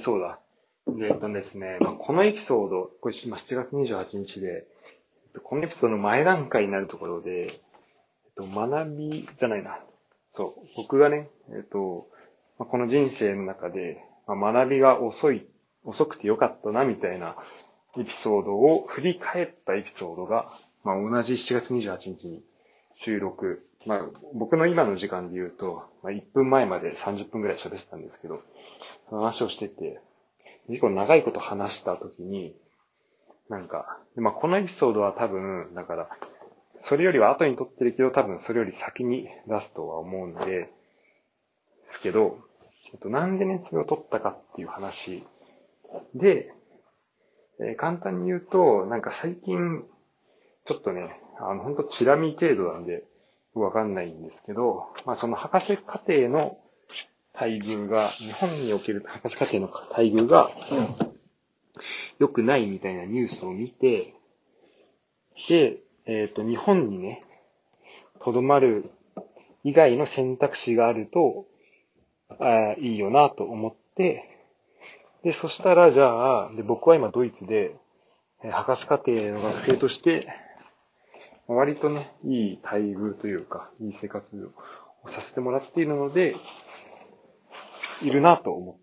そうだ。ですね、まあ、このエピソード、これ7月28日で、このエピソードの前段階になるところで、学びじゃないな。そう、僕がね、まあ、この人生の中で、まあ、学びが遅くてよかったな、みたいなエピソードを振り返ったエピソードが、まあ、同じ7月28日に収録。まあ、僕の今の時間で言うと、まあ、1分前まで30分くらい喋ってたんですけど、話をしてて、結構長いこと話したときに、なんか、まあ、このエピソードは多分、だから、それよりは後に撮ってるけど、多分それより先に出すとは思うんですけど、なんでね、それを撮ったかっていう話で、簡単に言うと、なんか最近、ちょっとね、ほんとチラ見程度なんで、わかんないんですけど、まあ、その博士課程の待遇が、日本における博士課程の待遇が、良くないみたいなニュースを見て、で、日本にね、留まる以外の選択肢があると、いいよなと思って、で、そしたら、じゃあ、で、僕は今ドイツで、博士課程の学生として、割とね、いい待遇というか、いい生活をさせてもらっているので、いるなと思っ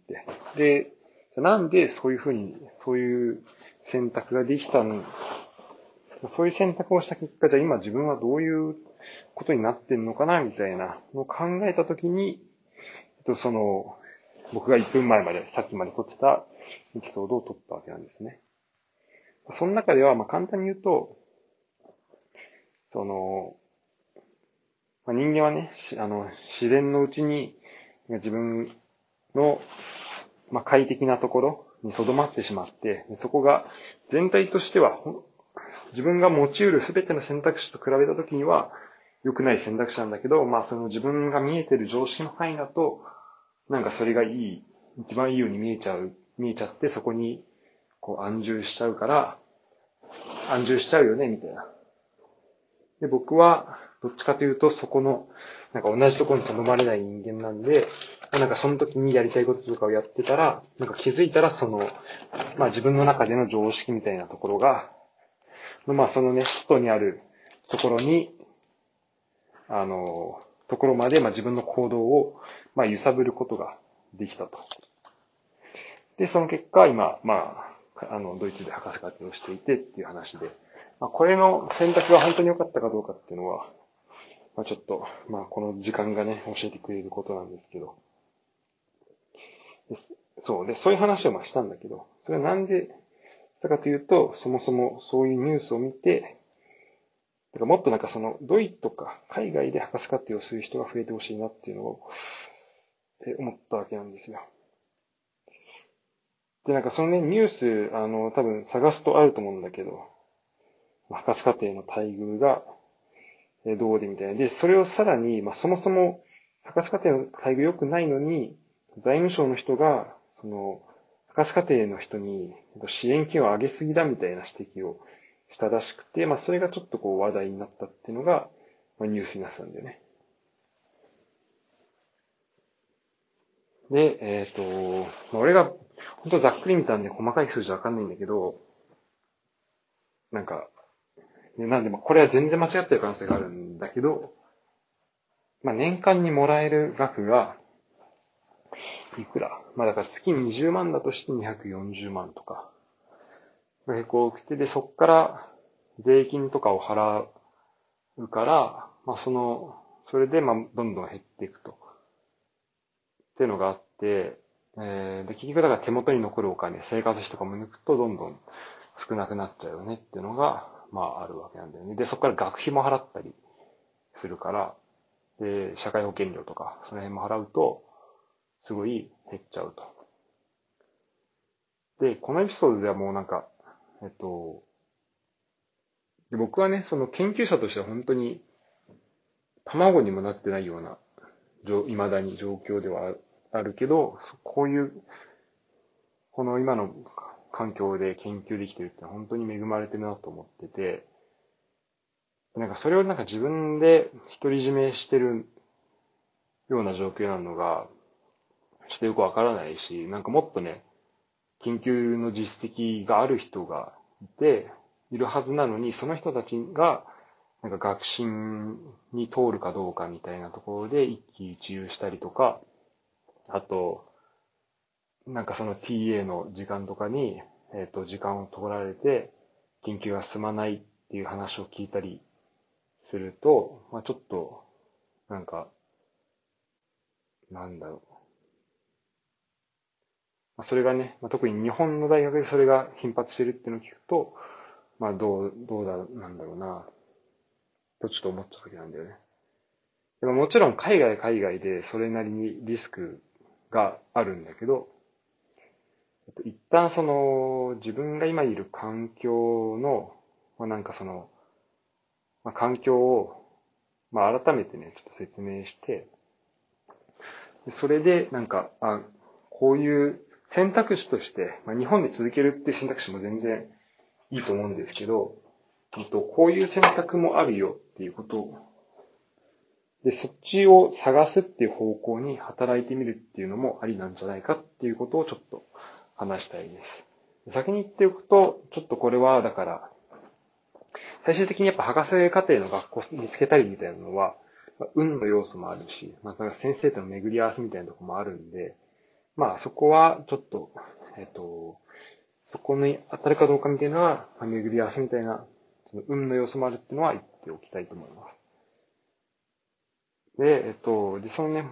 て。で、なんでそういうふうに、そういう選択ができたの、そういう選択をした結果、じゃあ今自分はどういうことになってんのかな、みたいなのを考えたときに、その、僕が1分前まで、さっきまで撮ってたエピソードを撮ったわけなんですね。その中では、まあ簡単に言うと、その、まあ、人間はね、自然のうちに自分の、まあ、快適なところに留まってしまって、そこが全体としては、自分が持ち得るすべての選択肢と比べたときには良くない選択肢なんだけど、まあその自分が見えてる常識の範囲だと、なんかそれがいい、一番いいように見えちゃって、そこにこう安住しちゃうよね、みたいな。で、僕は、どっちかというと、そこの、なんか同じところに留まれない人間なんで、なんかその時にやりたいこととかをやってたら、なんか気づいたら、その、まあ自分の中での常識みたいなところが、まあそのね、外にあるところに、ところまで、まあ自分の行動を、まあ揺さぶることができたと。で、その結果、今、まあ、ドイツで博士課程をしていてっていう話で、まあ、これの選択が本当に良かったかどうかっていうのは、まあ、ちょっと、まあ、この時間がね、教えてくれることなんですけど。そう。で、そういう話をまあしたんだけど、それはなんでしたかというと、そもそもそういうニュースを見て、だからもっとなんかその、ドイツとか海外で博士課程をする人が増えてほしいなっていうのを、思ったわけなんですよ。で、なんかそのね、ニュース、多分探すとあると思うんだけど、博士課程の待遇がどうでみたいな。で、それをさらに、まあ、そもそも博士課程の待遇良くないのに、財務省の人が、その、博士課程の人に支援金を上げすぎだみたいな指摘をしたらしくて、まあ、それがちょっとこう話題になったっていうのが、まあ、ニュースになったんだよね。で、俺が、ほんとざっくり見たんで細かい数字わかんないんだけど、なんか、なんで、まあ、これは全然間違ってる可能性があるんだけど、まあ、年間にもらえる額が、いくら？まあ、だから月20万だとして240万とか。結構多くて、で、そっから税金とかを払うから、まあ、それで、まあ、どんどん減っていくと。っていうのがあって、で、結局だから手元に残るお金、生活費とかも抜くとどんどん少なくなっちゃうよねっていうのが、まああるわけなんだよね。で、そこから学費も払ったりするから、で、社会保険料とか、その辺も払うと、すごい減っちゃうと。で、このエピソードではもうなんか、で僕はね、その研究者としては本当に、卵にもなってないような、未だに状況ではあるけど、こういう、この今の環境で研究できてるって本当に恵まれてるなと思ってて、なんかそれをなんか自分で独り占めしてるような状況なのが、ちょっとよくわからないし、なんかもっとね、研究の実績がある人がいて、いるはずなのに、その人たちが、なんか学信に通るかどうかみたいなところで一喜一憂したりとか、あと、なんかその TA の時間とかに、時間を取られて、研究が進まないっていう話を聞いたりすると、まあちょっと、なんか、なんだろう。それがね、特に日本の大学でそれが頻発してるっていうのを聞くと、まあなんだろうな、とちょっと思った時なんだよね。でももちろん海外でそれなりにリスクがあるんだけど、一旦その自分が今いる環境の、なんかその、環境を、改めてね、ちょっと説明して、それでなんか、こういう選択肢として、日本で続けるっていう選択肢も全然いいと思うんですけど、こういう選択もあるよっていうことを、で、そっちを探すっていう方向に働いてみるっていうのもありなんじゃないかっていうことをちょっと話したいです。先に言っておくと、ちょっとこれはだから、最終的にやっぱ博士課程の学校見つけたりみたいなのは、運の要素もあるし、先生との巡り合わせみたいなところもあるんで、そこはちょっと、そこに当たるかどうかみたいな、巡り合わせみたいな、その運の要素もあるっていうのは言っておきたいと思います。で、そのね、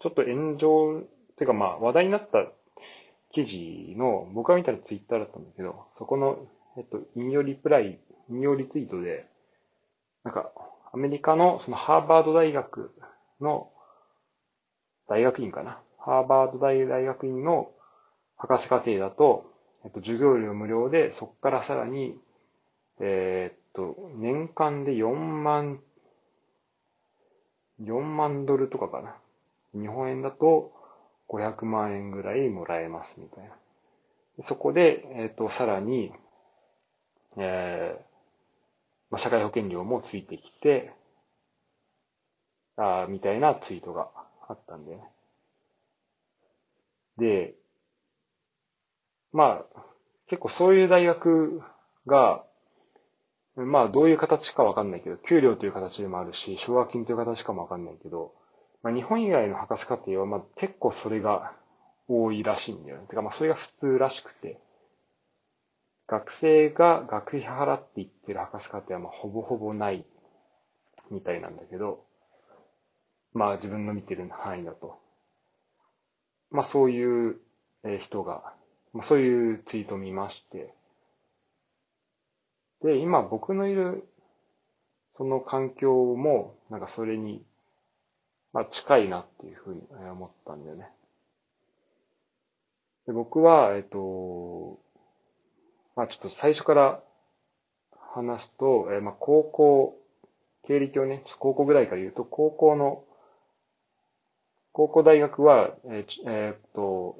ちょっと炎上、てか話題になった記事の、僕が見たらツイッターだったんだけど、そこの、引用リツイートで、なんか、アメリカのそのハーバード大学の、大学院かな。ハーバード大学院の博士課程だと、授業料無料で、そこからさらに、年間で4万ドルとかかな。日本円だと500万円ぐらいもらえますみたいな。そこで、さらに、社会保険料もついてきて、みたいなツイートがあったんだよね。で、結構そういう大学が、どういう形かわかんないけど、給料という形でもあるし、奨学金という形かもわかんないけど、日本以外の博士課程は結構それが多いらしいんだよね。てかそれが普通らしくて、学生が学費払っていってる博士課程はほぼほぼないみたいなんだけど、自分の見てる範囲だと、そういう人が、そういうツイートを見まして、で、今僕のいる、その環境も、それに、近いなっていうふうに思ったんだよね。で、僕は、ちょっと最初から話すと、高校、経歴をね、高校ぐらいから言うと、高校大学は、エ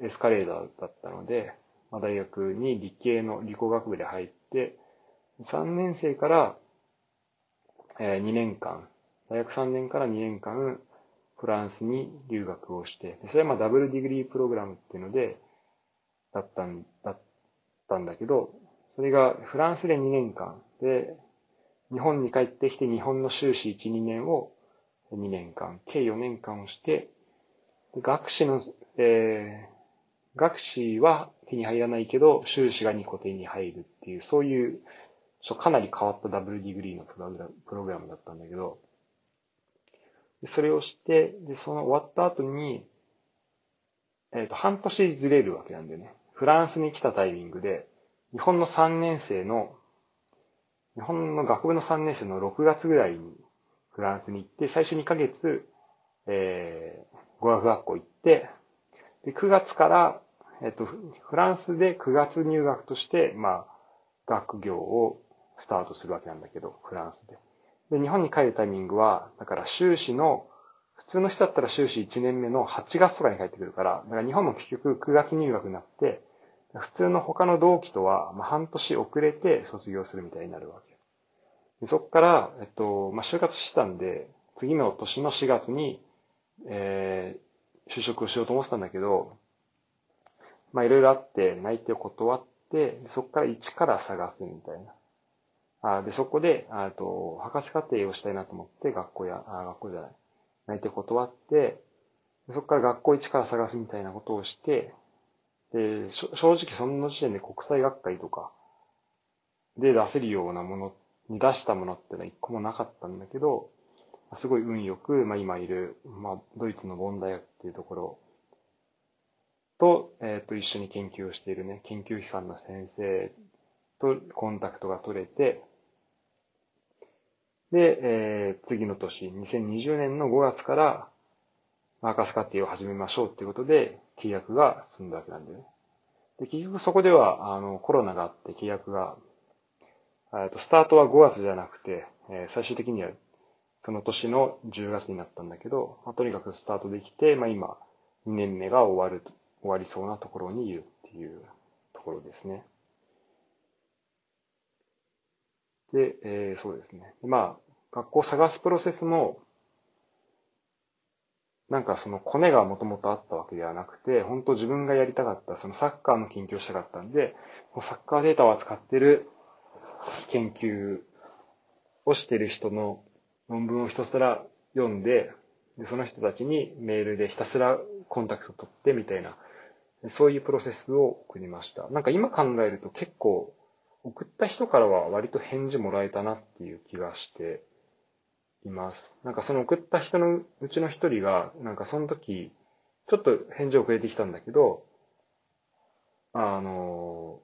スカレーターだったので、大学に理工学部で入って、3年生から2年間、大学3年から2年間、フランスに留学をして、それはダブルディグリープログラムっていうので、だったんだけど、それがフランスで2年間で、日本に帰ってきて日本の修士1、2年を2年間、計4年間をして、学士は手に入らないけど、修士が2個手に入るっていう、そういう、かなり変わったダブルディグリーのプログラムだったんだけど、それをして、その終わった後に、半年ずれるわけなんだよね。フランスに来たタイミングで、日本の学部の3年生の6月ぐらいにフランスに行って、最初2ヶ月、語学学校行って、で、9月から、フランスで9月入学として、学業をスタートするわけなんだけど、フランスで。で、日本に帰るタイミングは、だから修士の、普通の人だったら修士1年目の8月とかに帰ってくるから、だから日本も結局9月入学になって、普通の他の同期とは、半年遅れて卒業するみたいになるわけ。で、そこから、就活してたんで、次の年の4月に、就職をしようと思ってたんだけど、まあいろいろあって内定を断って、そこから一から探すみたいな。で、そこで、博士課程をしたいなと思って内定断って、そこから学校一から探すみたいなことをして、で、正直その時点で国際学会とかで出せるようなものに出したものってのは一個もなかったんだけど、すごい運よく、まあ今いる、まあドイツのボン大学っていうところと、一緒に研究をしているね、研究機関の先生とコンタクトが取れて、で、次の年、2020年の5月から、博士課程を始めましょうっていうことで、契約が進んだわけなんだよね。で、結局そこでは、コロナがあって契約が、スタートは5月じゃなくて、最終的には、その年の10月になったんだけど、まあ、とにかくスタートできて、まあ今、2年目が終わりそうなところにいるっていうところですね。で、そうですね。まあ、学校を探すプロセスも、なんかそのコネがもともとあったわけではなくて、本当自分がやりたかった、そのサッカーの研究をしたかったんで、もうサッカーデータを扱ってる研究をしてる人の論文をひたすら読んで、でその人たちにメールでひたすらコンタクト取ってみたいな、そういうプロセスを送りました。なんか今考えると結構、送った人からは割と返事もらえたなっていう気がしています。なんかその送った人のうちの一人が、なんかその時、ちょっと返事遅れてきたんだけど、こ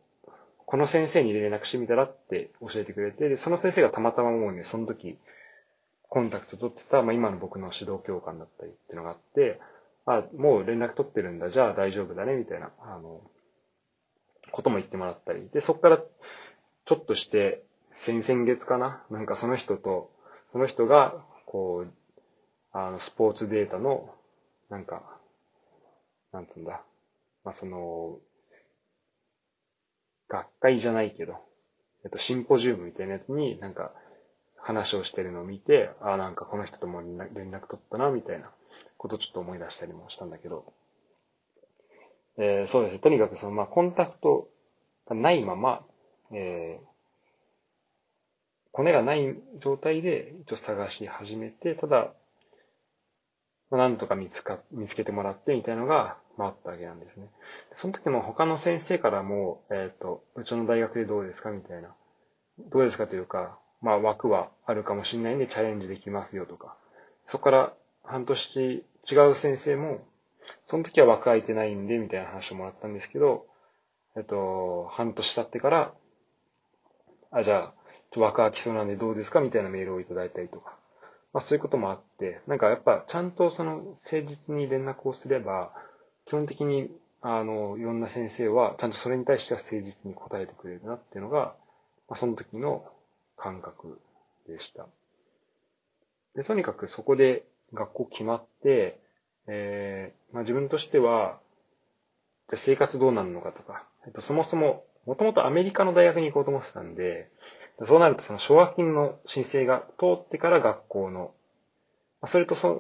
の先生に連絡してみたらって教えてくれて、でその先生がたまたまもうね、その時、コンタクト取ってた、まあ今の僕の指導教官だったりっていうのがあって、あ、もう連絡取ってるんだ、じゃあ大丈夫だね、みたいな、ことも言ってもらったり。で、そっから、ちょっとして、先月かな？なんかその人が、こう、スポーツデータの、なんか、なんつうんだ。まあ、学会じゃないけど、シンポジウムみたいなやつになんか、話をしてるのを見て、あ、なんかこの人とも連絡取ったな、みたいなことをちょっと思い出したりもしたんだけど。そうですね。とにかくその、まあ、コンタクトがないまま、コネがない状態で一応探し始めて、ただ、まあ、なんとか見つけてもらってみたいなのが、まあ、あったわけなんですね。その時も他の先生からも、うちの大学でどうですかみたいな。どうですかというか、まあ、枠はあるかもしれないんでチャレンジできますよとか。そこから半年違う先生も、その時は枠空いてないんで、みたいな話をもらったんですけど、半年経ってから、あ、じゃあ、枠空きそうなんでどうですかみたいなメールをいただいたりとか。まあそういうこともあって、なんかやっぱちゃんとその誠実に連絡をすれば、基本的に、いろんな先生はちゃんとそれに対しては誠実に答えてくれるなっていうのが、まあその時の感覚でした。で、とにかくそこで学校決まって、まあ、自分としては、生活どうなるのかとか、もともとアメリカの大学に行こうと思ってたんで、そうなるとその奨学金の申請が通ってから学校の、それが、そ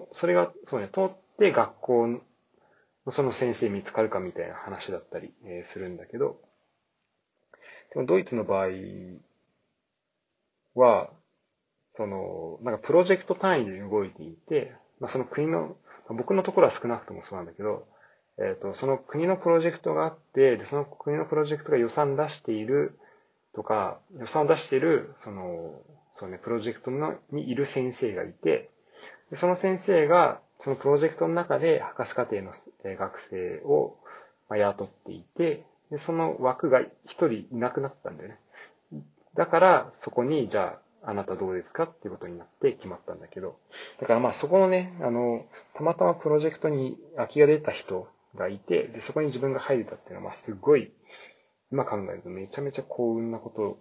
うね、通って学校のその先生見つかるかみたいな話だったりするんだけど、でもドイツの場合は、なんかプロジェクト単位で動いていて、まあ、その国の、僕のところは少なくともそうなんだけど、その国のプロジェクトがあって、で、その国のプロジェクトが予算出しているとか、予算を出している、プロジェクトにいる先生がいて、で、その先生が、そのプロジェクトの中で博士課程の学生を雇っていて、で、その枠が一人いなくなったんだよね。だから、そこに、じゃあ、あなたどうですかっていうことになって決まったんだけど。だからまあそこのね、たまたまプロジェクトに空きが出た人がいて、で、そこに自分が入れたっていうのはまあすごい、今考えるとめちゃめちゃ幸運なこと。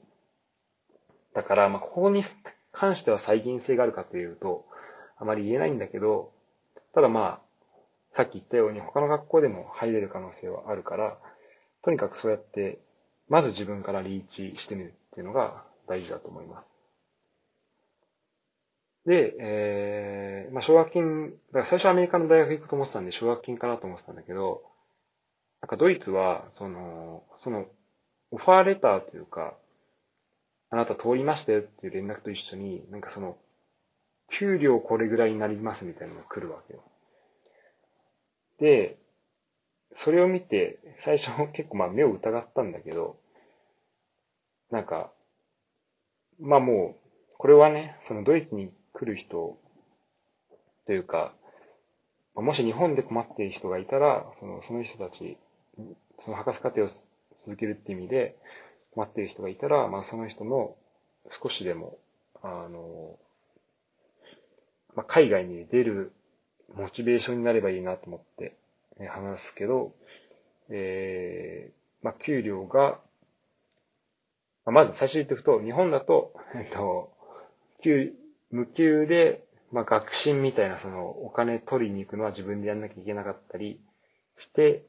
だからまあここに関しては再現性があるかというと、あまり言えないんだけど、ただまあ、さっき言ったように他の学校でも入れる可能性はあるから、とにかくそうやって、まず自分からリーチしてみるっていうのが大事だと思います。で、奨学金、だから最初アメリカの大学行くと思ってたんで、奨学金かなと思ってたんだけど、なんかドイツは、その、オファーレターというか、あなた通りましたよっていう連絡と一緒に、なんかその、給料これぐらいになりますみたいなのが来るわけよ。で、それを見て、最初結構まあ目を疑ったんだけど、なんか、まあもう、これはね、そのドイツに来る人というか、もし日本で困っている人がいたら、その人たち、その博士課程を続けるって意味で困っている人がいたら、まあその人の少しでも、まあ、海外に出るモチベーションになればいいなと思って話すけど、まあ給料が、まず最初に言っていくと、日本だと、無給で、まあ学信みたいなそのお金取りに行くのは自分でやんなきゃいけなかったりして、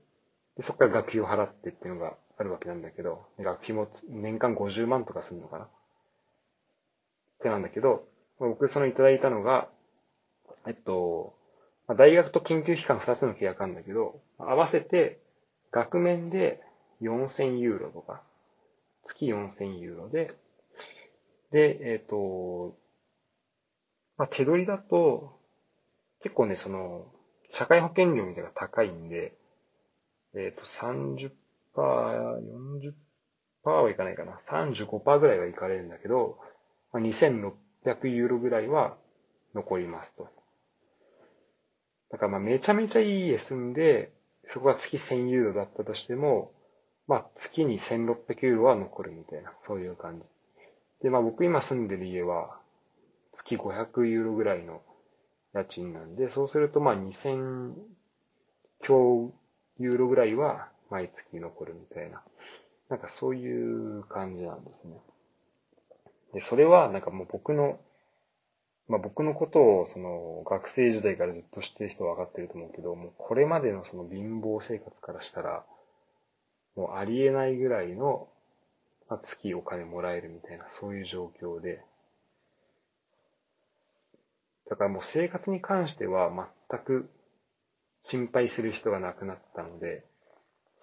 でそこから学費を払ってっていうのがあるわけなんだけど、学費も年間50万とかするのかなってなんだけど、僕いただいたのが、大学と研究機関2つの契約あるんだけど、合わせて額面で4000ユーロとか、月4000ユーロで、で、まあ、手取りだと、結構ね、社会保険料みたいなのが高いんで、30%、40% はいかないかな、35% ぐらいはいかれるんだけど、まあ、2600ユーロぐらいは残りますと。だからまあめちゃめちゃいい家住んで、そこが月1000ユーロだったとしても、まあ月に1600ユーロは残るみたいな、そういう感じ。でまあ僕今住んでる家は月500ユーロぐらいの家賃なんで、そうするとまあ2000強ユーロぐらいは毎月残るみたいな、なんかそういう感じなんですね。で、それはなんかもう僕のことを学生時代からずっと知ってる人は分かってると思うけど、もうこれまでのその貧乏生活からしたら、もうありえないぐらいの、まあ、月お金もらえるみたいな、そういう状況で。だからもう生活に関しては全く心配する人がなくなったので、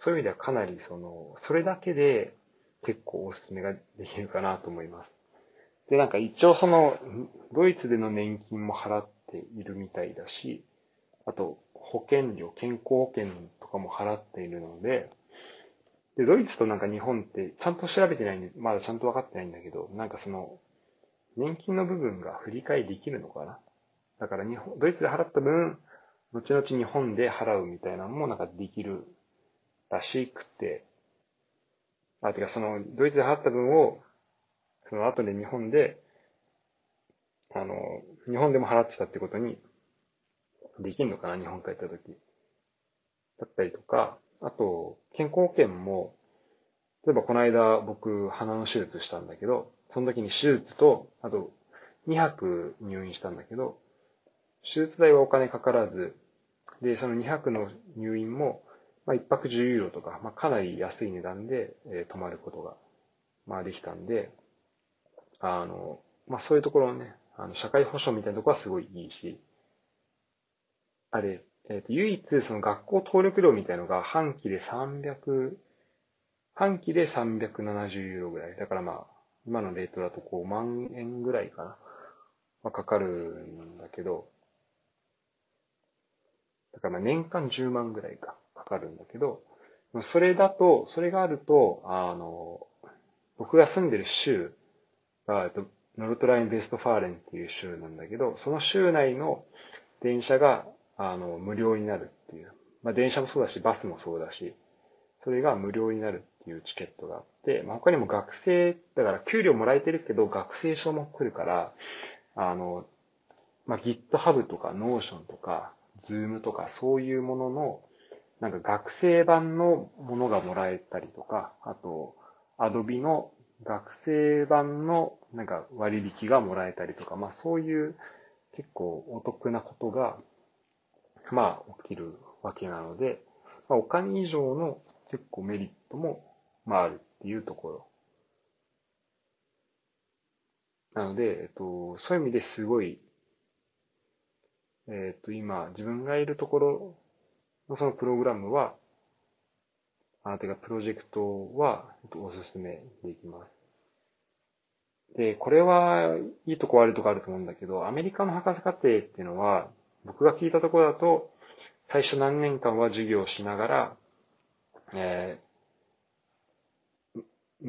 そういう意味ではかなりそれだけで結構おすすめができるかなと思います。で、なんか一応ドイツでの年金も払っているみたいだし、あと、保険料、健康保険とかも払っているので、で、ドイツとなんか日本ってちゃんと調べてないんで、まだちゃんと分かってないんだけど、なんか年金の部分が振り替えできるのかな？だからドイツで払った分、後々日本で払うみたいなのもなんかできるらしくて、てかドイツで払った分を、その後で日本で、日本でも払ってたってことに、できるのかな？日本帰った時。だったりとか、あと、健康保険も、例えばこの間僕、鼻の手術したんだけど、その時に手術と、あと、2泊入院したんだけど、手術代はお金かからず、で、その2泊の入院も、まあ、1泊10ユーロとか、まあ、かなり安い値段で、泊まることが、まあ、できたんで、まあ、そういうところね、社会保障みたいなところはすごいいいし、あれ、唯一、学校登録料みたいなのが半期で370ユーロぐらい。だからまあ、今のレートだと5万円ぐらいかな。まあ、かかるんだけど、だからまあ、年間10万ぐらいかかるんだけど、それがあると、僕が住んでる州、ノルトライン・ベストファーレンっていう州なんだけど、その州内の電車が、無料になるっていう。まあ、電車もそうだし、バスもそうだし、それが無料になるっていうチケットがあって、まあ、他にも学生、だから給料もらえてるけど、学生証も来るから、まあ、GitHub とか Notion とか Zoom とかそういうものの、なんか学生版のものがもらえたりとか、あと、Adobe の学生版のなんか割引がもらえたりとか、まあそういう結構お得なことが、まあ起きるわけなので、まあ、お金以上の結構メリットも、まああるっていうところ。なので、そういう意味ですごい今、自分がいるところのそのプログラムは、というかプロジェクトはおすすめできます。で、これはいいとこ悪いとこあると思うんだけど、アメリカの博士課程っていうのは、僕が聞いたところだと、最初何年間は授業をしながら、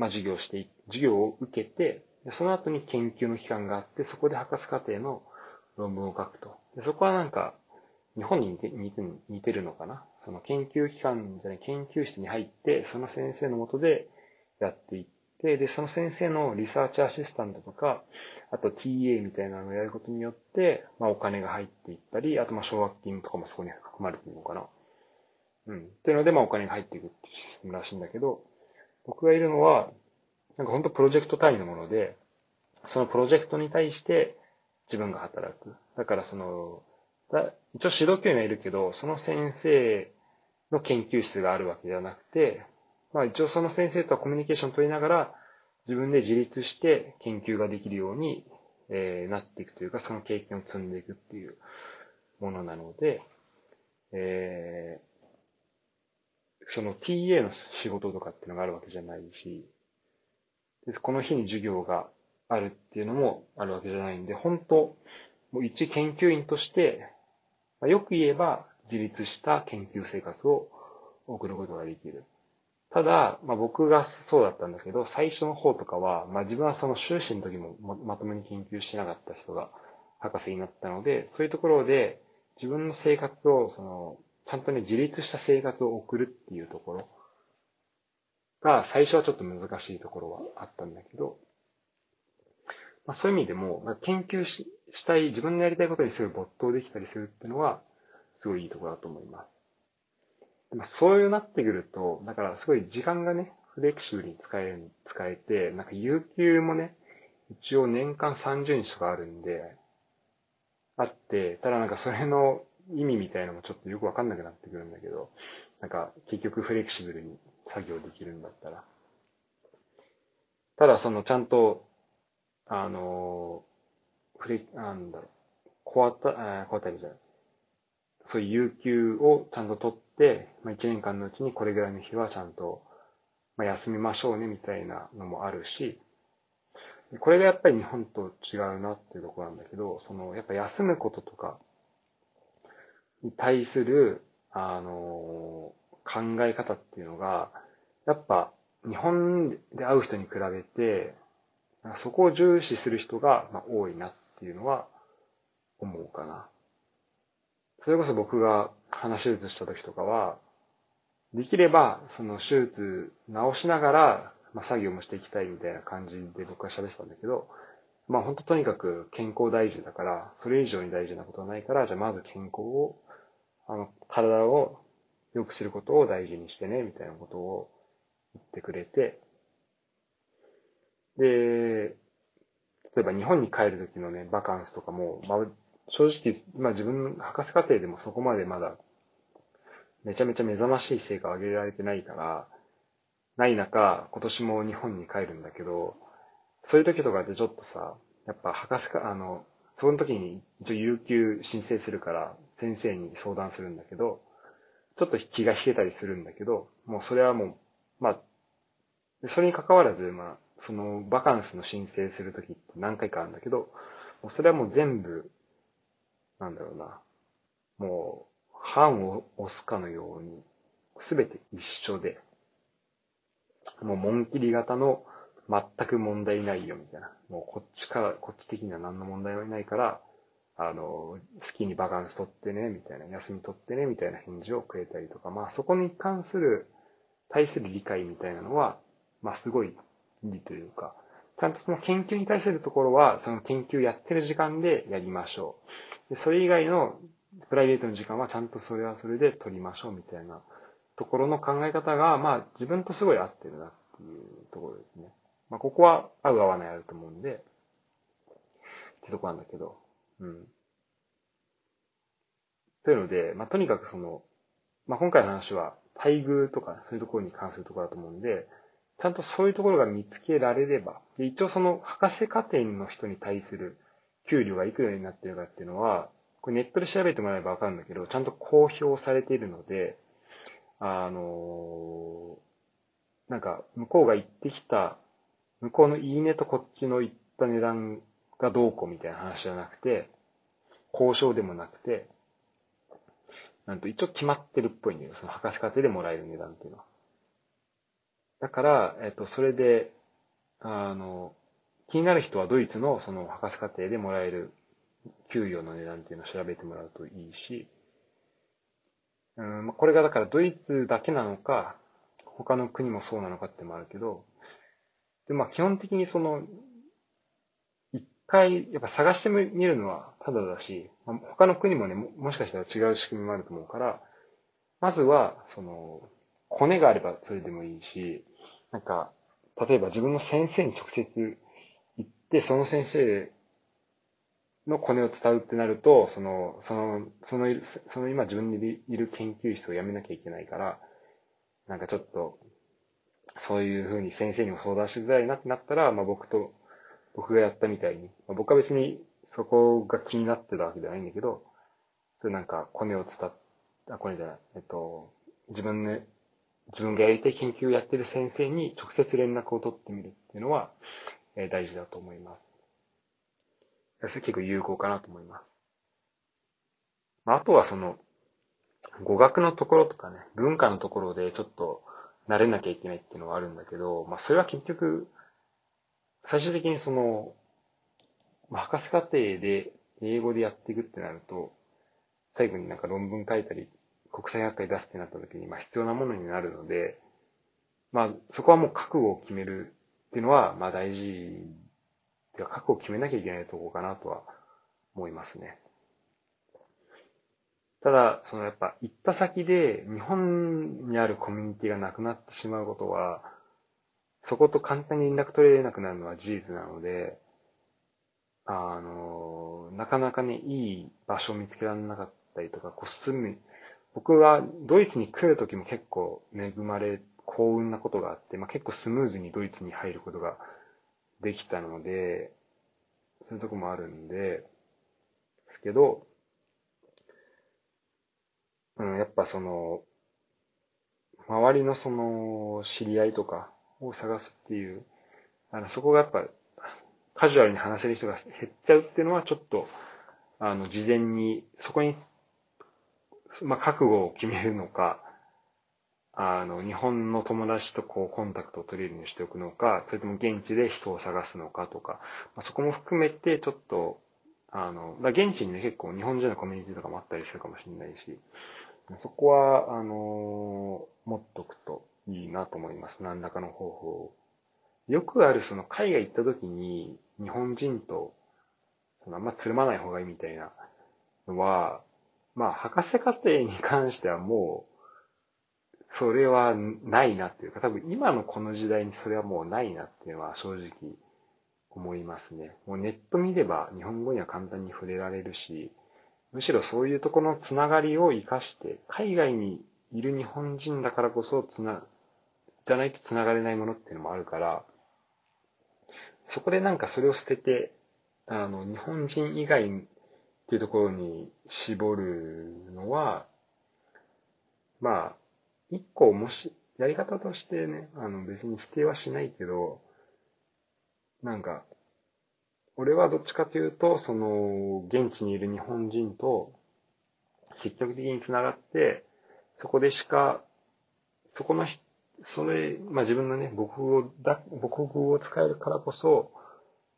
授業を受けて、その後に研究の期間があって、そこで博士課程の論文を書くと。でそこはなんか、日本に似てるのかな。その研究機関じゃない、研究室に入って、その先生の下でやっていって、で、その先生のリサーチアシスタントとか、あと TA みたいなのをやることによって、お金が入っていったり、あと奨学金とかもそこに含まれているのかな。っていうので、お金が入っていくっていうシステムらしいんだけど、僕がいるのは、なんか本当プロジェクト単位のもので、そのプロジェクトに対して自分が働く。だから一応指導教員はいるけど、その先生の研究室があるわけではなくて、一応その先生とはコミュニケーションを取りながら、自分で自立して研究ができるようになっていくというか、その経験を積んでいくっていうものなので、その TA の仕事とかっていうのがあるわけじゃないし、この日に授業があるっていうのもあるわけじゃないんで、本当、もう一研究員として、よく言えば自立した研究生活を送ることができる。ただ、僕がそうだったんだけど、最初の方とかは、自分はその修士の時もまともに研究してなかった人が博士になったので、そういうところで自分の生活を、ちゃんとね、自立した生活を送るっていうところが、最初はちょっと難しいところはあったんだけど、そういう意味でも、研究したい、自分のやりたいことにすごい没頭できたりするっていうのは、すごいいいところだと思います。でもそういうなってくると、だからすごい時間がね、フレキシブルに使えて、なんか有給もね、一応年間30日とかあって、ただなんかそれの意味みたいなのもちょっとよくわかんなくなってくるんだけど、なんか結局フレキシブルに作業できるんだったら。ただちゃんと、そういう有給をちゃんと取って、1年間のうちにこれぐらいの日はちゃんと、休みましょうねみたいなのもあるし、これがやっぱり日本と違うなっていうところなんだけど、やっぱ休むこととかに対する、考え方っていうのが、やっぱ日本で会う人に比べて、そこを重視する人が多いなっていうのは思うかな。それこそ僕が鼻手術した時とかは、できればその手術治しながら作業もしていきたいみたいな感じで僕は喋ってたんだけど、本当とにかく健康大事だから、それ以上に大事なことはないから、じゃあまず健康を、体を良くすることを大事にしてね、みたいなことを言ってくれて、で、例えば日本に帰る時のね、バカンスとかも、正直、自分の博士課程でもそこまでまだ、めちゃめちゃ目覚ましい成果を上げられてないから、ない中、今年も日本に帰るんだけど、そういう時とかでちょっとさ、やっぱその時に一応有給申請するから、先生に相談するんだけど、ちょっと気が引けたりするんだけど、もうそれはもう、それに関わらず、そのバカンスの申請するときって何回かあるんだけど、もうそれはもう全部、もう、判を押すかのように、すべて一緒で、もう紋切り型の全く問題ないよみたいな。もうこっち的には何の問題はないから、好きにバカンス取ってね、みたいな、休み取ってね、みたいな返事をくれたりとか、そこに対する理解みたいなのは、すごいいいというか、ちゃんとその研究に対するところは、その研究やってる時間でやりましょう。で、それ以外のプライベートの時間はちゃんとそれはそれで取りましょうみたいなところの考え方が、自分とすごい合ってるなっていうところですね。ここは合う合わないあると思うんで、ってとこなんだけど、というので、とにかく今回の話は、待遇とか、そういうところに関するところだと思うんで、ちゃんとそういうところが見つけられれば、一応博士課程の人に対する給料がいくらになってるかっていうのは、これネットで調べてもらえばわかるんだけど、ちゃんと公表されているので、なんか向こうが言ってきた、向こうのいいねとこっちの言った値段がどうこうみたいな話じゃなくて、交渉でもなくて、なんと一応決まってるっぽいんだよ、その博士課程でもらえる値段っていうのは。だから、それで、気になる人はドイツのその博士課程でもらえる給与の値段っていうのを調べてもらうといいし、これがだからドイツだけなのか、他の国もそうなのかってもあるけど、で、まあ基本的にその、一回、やっぱ探してみるのはただだし、他の国もね、もしかしたら違う仕組みもあると思うから、まずは、その、コネがあればそれでもいいし、なんか、例えば自分の先生に直接行って、その先生のコネを伝うってなると、その今自分にいる研究室を辞めなきゃいけないから、なんかちょっと、そういうふうに先生にも相談しづらいなってなったら、まあ僕がやったみたいに、まあ、僕は別にそこが気になってたわけではないんだけど、それなんかコネを伝った、コネじゃない、自分がやりたい研究をやってる先生に直接連絡を取ってみるっていうのは、大事だと思います。それ結構有効かなと思います。あとはその、語学のところとかね、文化のところでちょっと慣れなきゃいけないっていうのはあるんだけど、まあそれは結局、最終的にその、博士課程で英語でやっていくってなると、最後になんか論文書いたり、国際学会出すってなった時に、まあ必要なものになるので、まあそこはもう覚悟を決めるっていうのは、まあ大事、覚悟を決めなきゃいけないところかなとは思いますね。ただ、そのやっぱ行った先で日本にあるコミュニティがなくなってしまうことは、そこと簡単に連絡取れなくなるのは事実なので、なかなかね、いい場所を見つけられなかったりとか、僕はドイツに来るときも結構恵まれ、幸運なことがあって、まあ、結構スムーズにドイツに入ることができたので、そういうとこもあるんで、ですけど、やっぱその、周りのその、知り合いとかを探すっていう、そこがやっぱ、カジュアルに話せる人が減っちゃうっていうのはちょっと、事前に、そこに、まあ、覚悟を決めるのか、日本の友達とこうコンタクトを取れるようにしておくのか、それとも現地で人を探すのかとか、まあ、そこも含めてちょっと、現地にね結構日本人のコミュニティとかもあったりするかもしれないし、そこは、持っとくといいなと思います。何らかの方法を。よくあるその海外行った時に日本人とあんまつるまない方がいいみたいなのは、まあ博士課程に関してはもう、それはないなっていうか、多分今のこの時代にそれはもうないなっていうのは正直思いますね。もうネット見れば日本語には簡単に触れられるし、むしろそういうところのつながりを活かして、海外にいる日本人だからこそじゃないとつながれないものっていうのもあるから、そこでなんかそれを捨てて、日本人以外っていうところに絞るのは、まあ、一個やり方としてね、別に否定はしないけど、なんか、俺はどっちかというと、その、現地にいる日本人と、積極的につながって、そこでしか、そこの、それ、まあ、自分のね、母国語を使えるからこそ、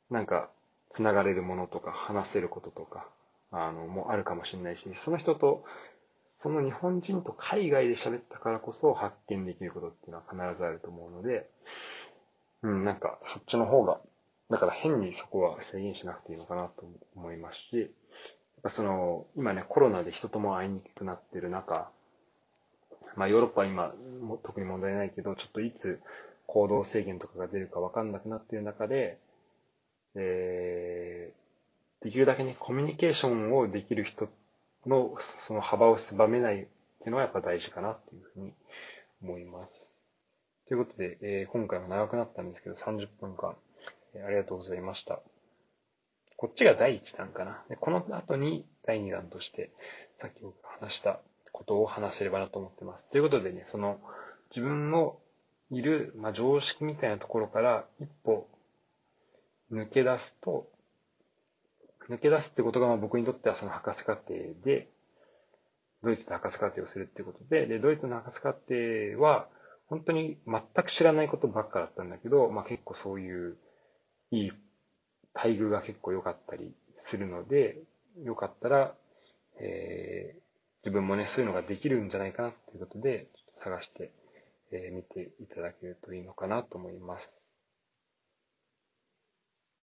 なんか、つながれるものとか、話せることとか、もあるかもしれないし、その人と、その日本人と海外で喋ったからこそ発見できることっていうのは必ずあると思うので、なんかそっちの方が、だから変にそこは制限しなくていいのかなと思いますし、やっぱその、今ね、コロナで人とも会いにくくなってる中、まあヨーロッパは今、特に問題ないけど、ちょっといつ行動制限とかが出るかわかんなくなっている中で、できるだけね、コミュニケーションをできる人のその幅を狭めないっていうのはやっぱ大事かなっていうふうに思います。ということで、今回も長くなったんですけど30分間、ありがとうございました。こっちが第1弾かな。で、この後に第2弾として、さっき僕が話したことを話せればなと思ってます。ということでね、その自分のいる、常識みたいなところから一歩抜け出すってことが、僕にとってはその博士課程で、ドイツの博士課程をするってことで、で、ドイツの博士課程は、本当に全く知らないことばっかだったんだけど、結構そういういい待遇が結構良かったりするので、よかったら、自分もね、そういうのができるんじゃないかなということで、ちょっと探してみていただけるといいのかなと思います。